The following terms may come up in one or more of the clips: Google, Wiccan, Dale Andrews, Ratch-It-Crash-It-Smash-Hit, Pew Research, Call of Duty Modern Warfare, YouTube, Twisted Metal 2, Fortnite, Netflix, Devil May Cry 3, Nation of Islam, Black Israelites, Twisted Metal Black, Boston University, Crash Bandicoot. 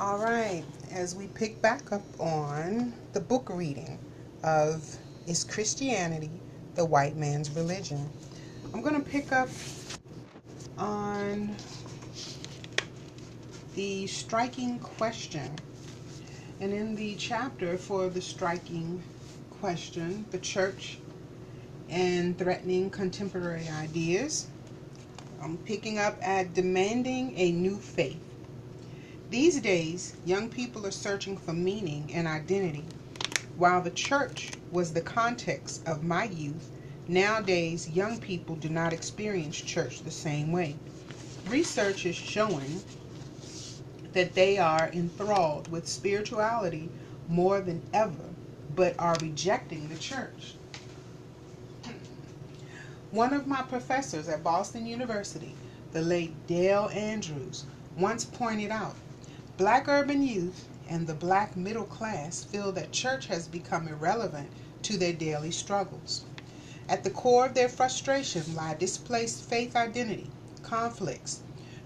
All right, as we pick back up on the book reading of Is Christianity the White Man's Religion? I'm going to pick up on the striking question. And in the chapter for the striking question, the church and threatening contemporary ideas, I'm picking up at demanding a new faith. These days, young people are searching for meaning and identity. While the church was the context of my youth, nowadays young people do not experience church the same way. Research is showing that they are enthralled with spirituality more than ever, but are rejecting the church. One of my professors at Boston University, the late Dale Andrews, once pointed out, Black urban youth and the Black middle class feel that church has become irrelevant to their daily struggles. At the core of their frustration lie displaced faith identity, conflicts.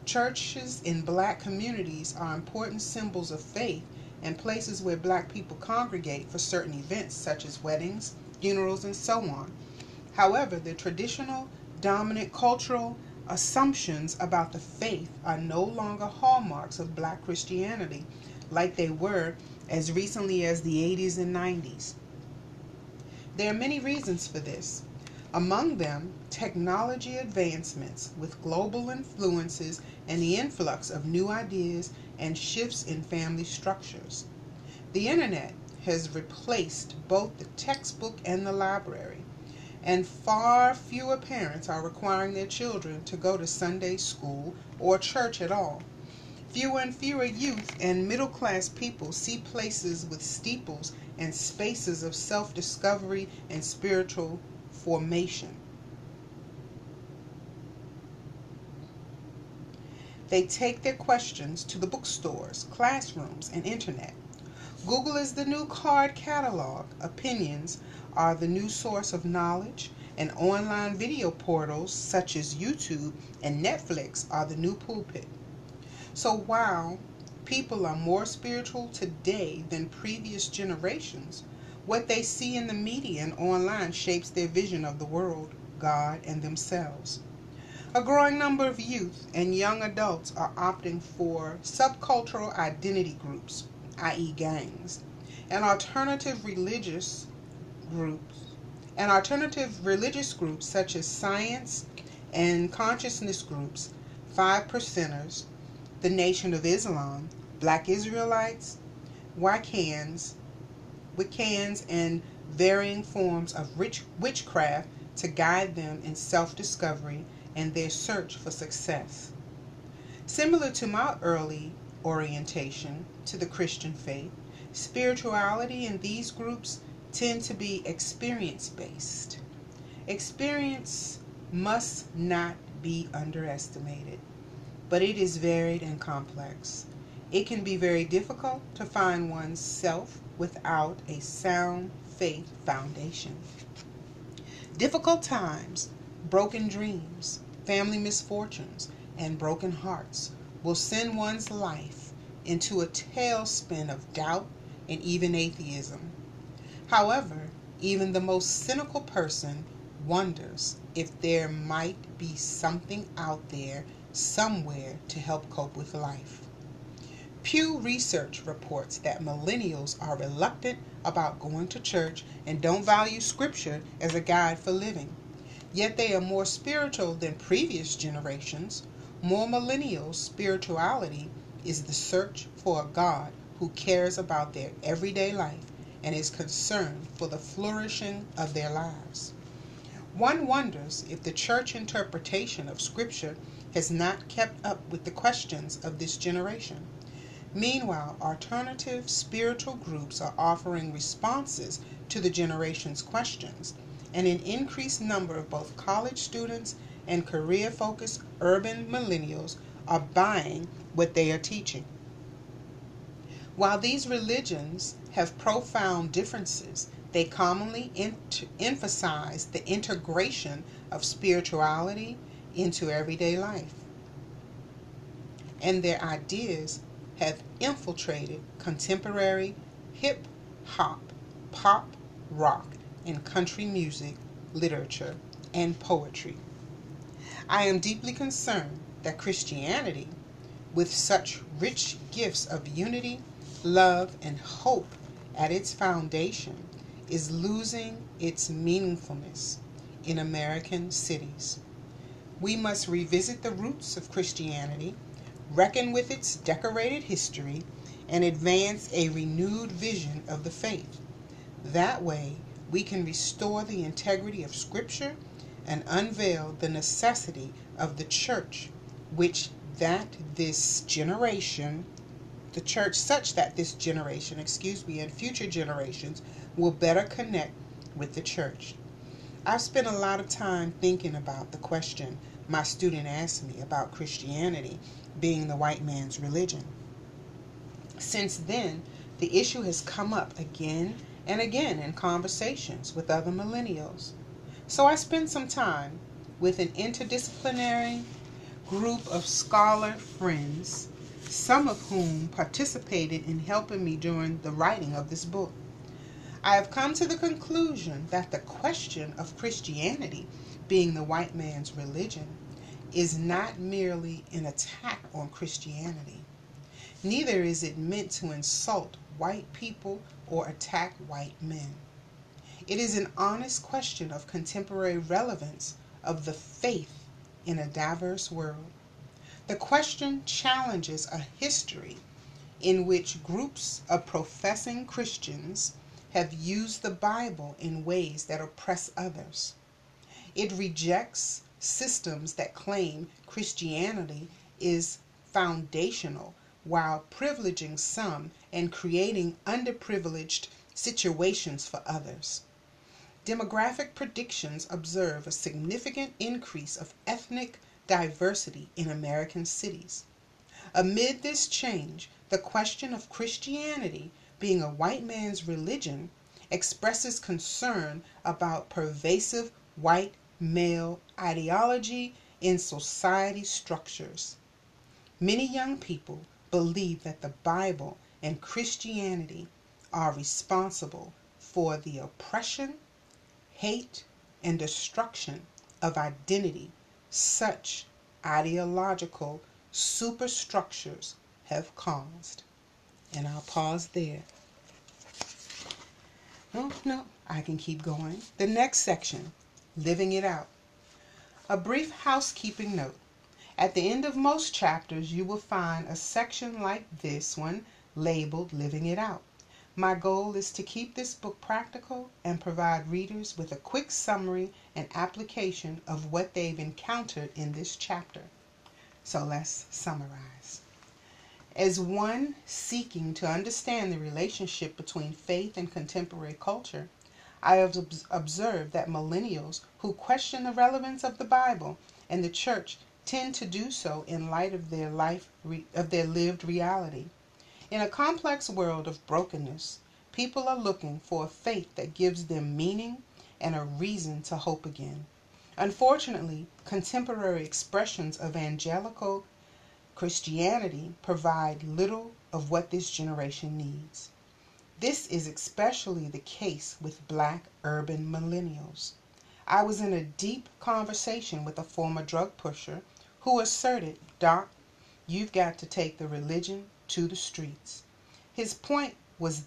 Churches in Black communities are important symbols of faith and places where Black people congregate for certain events such as weddings, funerals, and so on. However, the traditional, dominant cultural assumptions about the faith are no longer hallmarks of Black Christianity like they were as recently as the 80s and 90s. There are many reasons for this. Among them, technology advancements with global influences and the influx of new ideas and shifts in family structures. The internet has replaced both the textbook and the library. And far fewer parents are requiring their children to go to Sunday school or church at all. Fewer and fewer youth and middle-class people see places with steeples and spaces of self-discovery and spiritual formation. They take their questions to the bookstores, classrooms, and internet. Google is the new card catalog. Opinions are the new source of knowledge, and online video portals such as YouTube and Netflix are the new pulpit. So while people are more spiritual today than previous generations, what they see in the media and online shapes their vision of the world, God, and themselves. A growing number of youth and young adults are opting for subcultural identity groups, i.e. gangs, and alternative religious groups such as science and consciousness groups, 5 Percenters, the Nation of Islam, Black Israelites, Wiccans, and varying forms of witchcraft to guide them in self-discovery and their search for success. Similar to my early orientation to the Christian faith, spirituality in these groups tend to be experience-based. Experience must not be underestimated, but it is varied and complex. It can be very difficult to find oneself without a sound faith foundation. Difficult times, broken dreams, family misfortunes, and broken hearts will send one's life into a tailspin of doubt and even atheism. However, even the most cynical person wonders if there might be something out there somewhere to help cope with life. Pew Research reports that millennials are reluctant about going to church and don't value scripture as a guide for living. Yet they are more spiritual than previous generations. More millennials' spirituality is the search for a God who cares about their everyday life and is concerned for the flourishing of their lives. One wonders if the church interpretation of Scripture has not kept up with the questions of this generation. Meanwhile, alternative spiritual groups are offering responses to the generation's questions, and an increased number of both college students and career-focused urban millennials are buying what they are teaching. While these religions have profound differences, they commonly emphasize the integration of spirituality into everyday life, and their ideas have infiltrated contemporary hip hop, pop, rock, and country music, literature, and poetry. I am deeply concerned that Christianity, with such rich gifts of unity, love, and hope at its foundation, is losing its meaningfulness in American cities. We must revisit the roots of Christianity, reckon with its decorated history, and advance a renewed vision of the faith. That way, we can restore the integrity of Scripture and unveil the necessity of the church, such that this generation and future generations will better connect with the church. I've spent a lot of time thinking about the question my student asked me about Christianity being the white man's religion. Since then, the issue has come up again and again in conversations with other millennials. So I spent some time with an interdisciplinary group of scholar friends, some of whom participated in helping me during the writing of this book. I have come to the conclusion that the question of Christianity being the white man's religion is not merely an attack on Christianity. Neither is it meant to insult white people or attack white men. It is an honest question of contemporary relevance of the faith in a diverse world. The question challenges a history in which groups of professing Christians have used the Bible in ways that oppress others. It rejects systems that claim Christianity is foundational while privileging some and creating underprivileged situations for others. Demographic predictions observe a significant increase of ethnic diversity in American cities. Amid this change, the question of Christianity being a white man's religion expresses concern about pervasive white male ideology in society structures. Many young people believe that the Bible and Christianity are responsible for the oppression, hate, and destruction of identity. Such ideological superstructures have caused. And I'll pause there. I can keep going. The next section, living it out. A brief housekeeping note. At the end of most chapters, you will find a section like this one labeled Living It Out. My goal is to keep this book practical and provide readers with a quick summary and application of what they've encountered in this chapter. So let's summarize. As one seeking to understand the relationship between faith and contemporary culture, I have observed that millennials who question the relevance of the Bible and the church tend to do so in light of their lived reality. In a complex world of brokenness, people are looking for a faith that gives them meaning and a reason to hope again. Unfortunately, contemporary expressions of evangelical Christianity provide little of what this generation needs. This is especially the case with Black urban millennials. I was in a deep conversation with a former drug pusher who asserted, "Doc, you've got to take the religion to the streets." His point was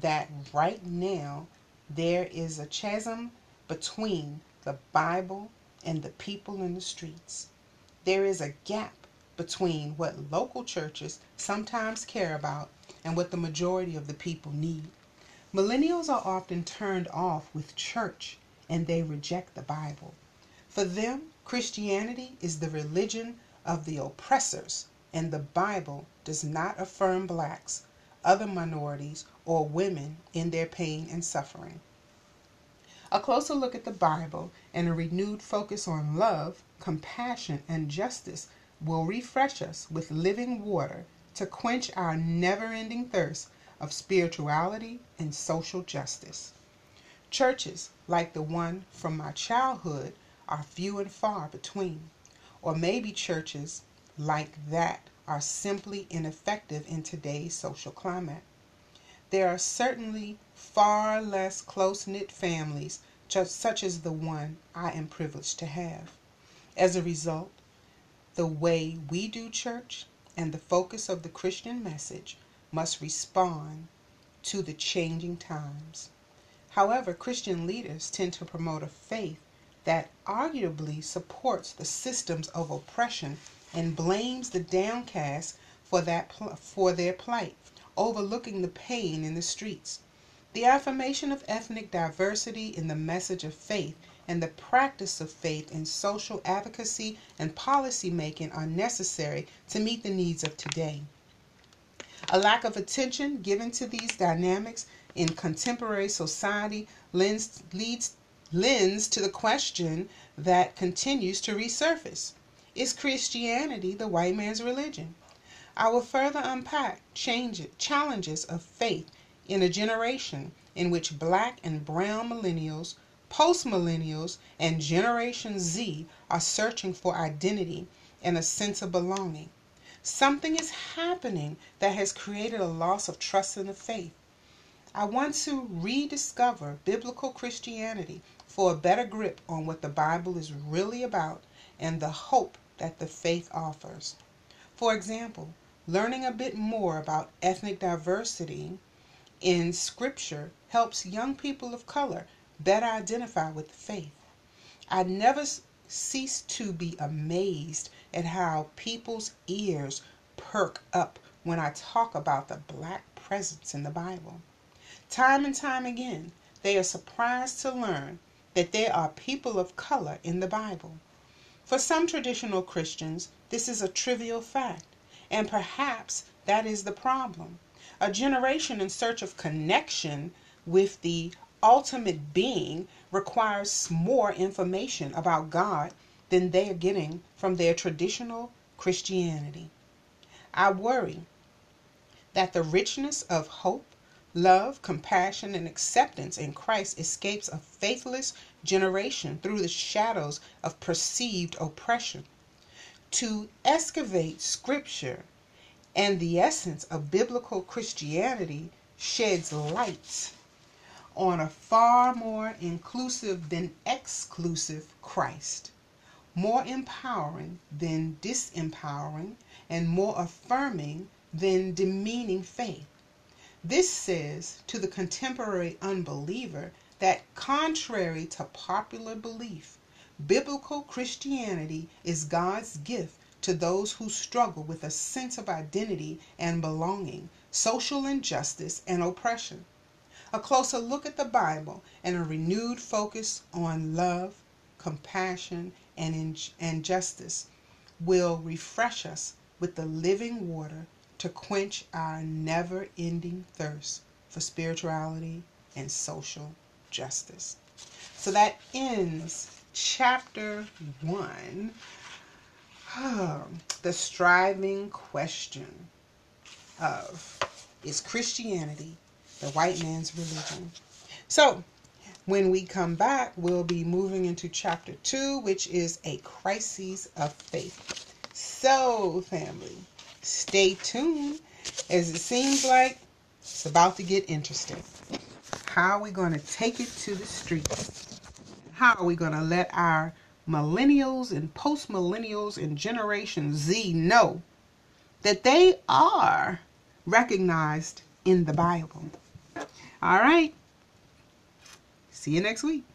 that right now there is a chasm between the Bible and the people in the streets. There is a gap between what local churches sometimes care about and what the majority of the people need. Millennials are often turned off with church and they reject the Bible. For them, Christianity is the religion of the oppressors, and the Bible does not affirm blacks, other minorities, or women in their pain and suffering. A closer look at the Bible and a renewed focus on love, compassion, and justice will refresh us with living water to quench our never-ending thirst of spirituality and social justice. Churches like the one from my childhood are few and far between, or maybe churches like that are simply ineffective in today's social climate. There are certainly far less close-knit families just such as the one I am privileged to have. As a result, the way we do church and the focus of the Christian message must respond to the changing times. However, Christian leaders tend to promote a faith that arguably supports the systems of oppression and blames the downcast for their plight, overlooking the pain in the streets. The affirmation of ethnic diversity in the message of faith and the practice of faith in social advocacy and policy making are necessary to meet the needs of today. A lack of attention given to these dynamics in contemporary society lends to the question that continues to resurface. Is Christianity the white man's religion? I will further unpack challenges of faith in a generation in which black and brown millennials, post-millennials, and Generation Z are searching for identity and a sense of belonging. Something is happening that has created a loss of trust in the faith. I want to rediscover biblical Christianity for a better grip on what the Bible is really about and the hope that the faith offers. For example, learning a bit more about ethnic diversity in Scripture helps young people of color better identify with the faith. I never cease to be amazed at how people's ears perk up when I talk about the black presence in the Bible. Time and time again, they are surprised to learn that there are people of color in the Bible. For some traditional Christians, this is a trivial fact, and perhaps that is the problem. A generation in search of connection with the ultimate being requires more information about God than they are getting from their traditional Christianity. I worry that the richness of hope, love, compassion, and acceptance in Christ escapes a faithless generation through the shadows of perceived oppression. To excavate Scripture and the essence of biblical Christianity sheds light on a far more inclusive than exclusive Christ, more empowering than disempowering, and more affirming than demeaning faith. This says to the contemporary unbeliever that, contrary to popular belief, biblical Christianity is God's gift to those who struggle with a sense of identity and belonging, social injustice, and oppression. A closer look at the Bible and a renewed focus on love, compassion, and justice will refresh us with the living water to quench our never-ending thirst for spirituality and social justice. So that ends chapter 1, the striving question of, is Christianity the white man's religion? So when we come back, we'll be moving into chapter 2, which is a crisis of faith. So family, stay tuned, as it seems like it's about to get interesting. How are we going to take it to the streets? How are we going to let our millennials and post-millennials and Generation Z know that they are recognized in the Bible? All right. See you next week.